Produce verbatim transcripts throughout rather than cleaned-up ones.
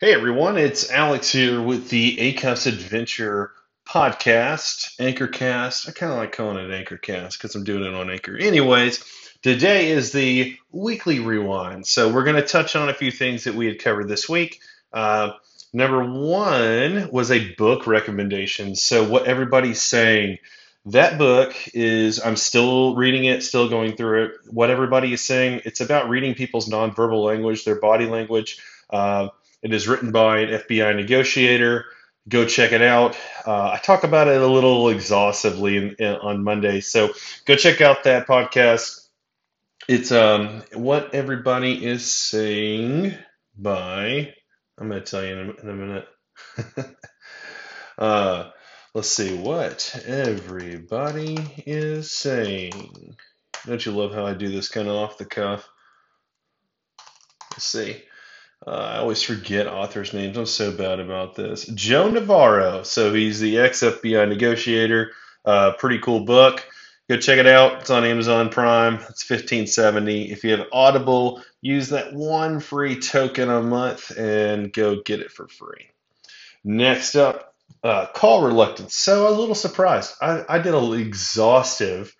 Hey everyone, it's Alex here with the A C U S Adventure Podcast, AnchorCast. I kind of like calling it AnchorCast because I'm doing it on Anchor. Anyways, today is the weekly rewind. So we're going to touch on a few things that we had covered this week. Uh, number one was a book recommendation. So what everybody's saying, that book is, I'm still reading it, still going through it. What everybody is saying, it's about reading people's nonverbal language, their body language. Uh, It is written by an F B I negotiator. Go check it out. Uh, I talk about it a little exhaustively in, in, on Monday, so go check out that podcast. It's um, what everybody is saying by, I'm going to tell you in a, in a minute. uh, let's see what everybody is saying. Don't you love how I do this kind of off the cuff? Let's see. Uh, I always forget authors' names. I'm so bad about this. Joe Navarro. So he's the ex-F B I negotiator. Uh, pretty cool book. Go check it out. It's on Amazon Prime. It's fifteen dollars and seventy cents. If you have Audible, use that one free token a month and go get it for free. Next up, uh, call reluctance. So a little surprised. I, I did an exhaustive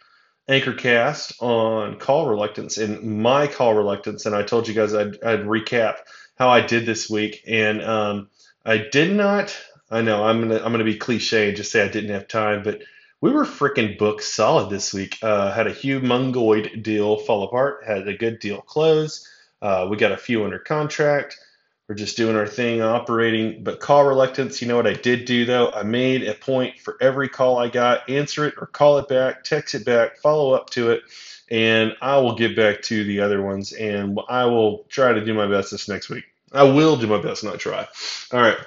AnchorCast on call reluctance and my call reluctance, and I told you guys I'd, I'd recap how I did this week, and um, I did not. I know I'm gonna I'm gonna be cliche and just say I didn't have time, but we were freaking booked solid this week. Uh, had a humongoid deal fall apart, had a good deal close. Uh, we got a few under contract. We're just doing our thing, operating. But call reluctance. You know what I did do though? I made a point for every call I got, answer it or call it back, text it back, follow up to it. And I will get back to the other ones, and I will try to do my best this next week. I will do my best, not try. All right.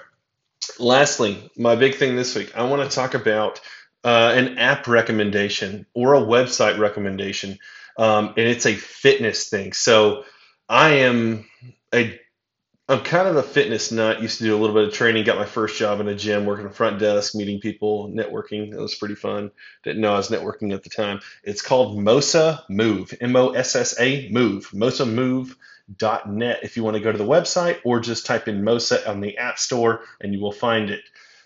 Lastly, my big thing this week, I want to talk about uh, an app recommendation or a website recommendation, um, and it's a fitness thing. So I am a, I'm kind of a fitness nut. Used to do a little bit of training. Got my first job in a gym, working front desk, meeting people, networking. It was pretty fun. Didn't know I was networking at the time. It's called MOSSAmove, M O S S A Move, MOSSAmove dot net. If you want to go to the website or just type in MOSSA on the App Store and you will find it.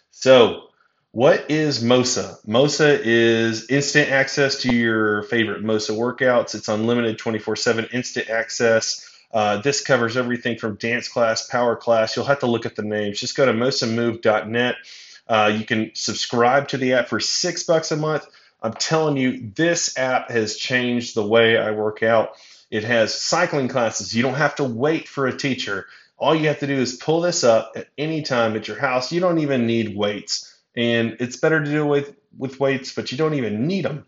So what is MOSSA? MOSSA is instant access to your favorite MOSSA workouts. It's unlimited, twenty-four seven instant access. Uh, this covers everything from dance class, power class. You'll have to look at the names. Just go to MOSSAmove dot net. Uh, you can subscribe to the app for six bucks a month. I'm telling you, this app has changed the way I work out. It has cycling classes. You don't have to wait for a teacher. All you have to do is pull this up at any time at your house. You don't even need weights. And it's better to do with, with weights, but you don't even need them.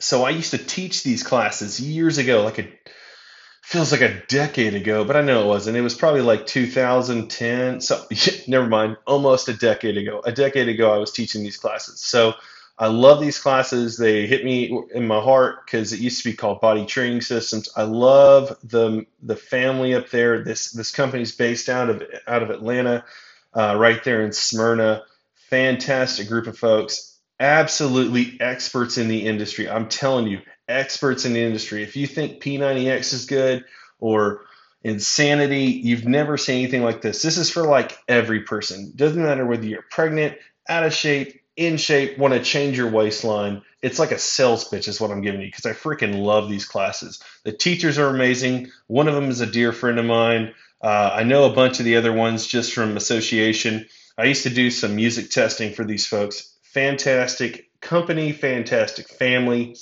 So I used to teach these classes years ago, like a feels like a decade ago, but I know it wasn't. It was probably like two thousand ten. So never mind, almost a decade ago. A decade ago, I was teaching these classes. So I love these classes. They hit me in my heart because it used to be called Body Training Systems. I love the the family up there. This this company's based out of out of Atlanta, uh, right there in Smyrna. Fantastic group of folks. Absolutely experts in the industry. I'm telling you. Experts in the industry. If you think P ninety X is good or Insanity, you've never seen anything like this. This is for like every person. Doesn't matter whether you're pregnant, out of shape, in shape, want to change your waistline. It's like a sales pitch is what I'm giving you because I freaking love these classes. The teachers are amazing. One of them is a dear friend of mine. Uh, I know a bunch of the other ones just from association. I used to do some music testing for these folks. Fantastic company, fantastic family.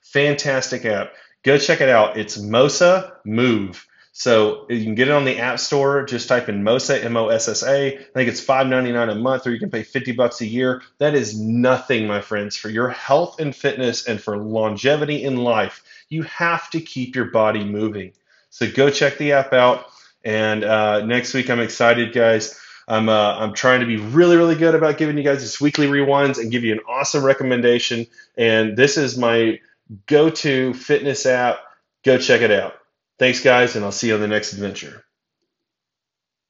Fantastic app. Go check it out. It's MOSSAmove. So you can get it on the App Store. Just type in MOSSA, M O S S A. I think it's five ninety-nine a month, or you can pay fifty bucks a year. That is nothing, my friends, for your health and fitness and for longevity in life. You have to keep your body moving. So go check the app out. And uh, next week, I'm excited, guys. I'm uh, I'm trying to be really, really good about giving you guys this weekly rewinds and give you an awesome recommendation. And this is my go-to fitness app. Go check it out. Thanks, guys, and I'll see you on the next adventure.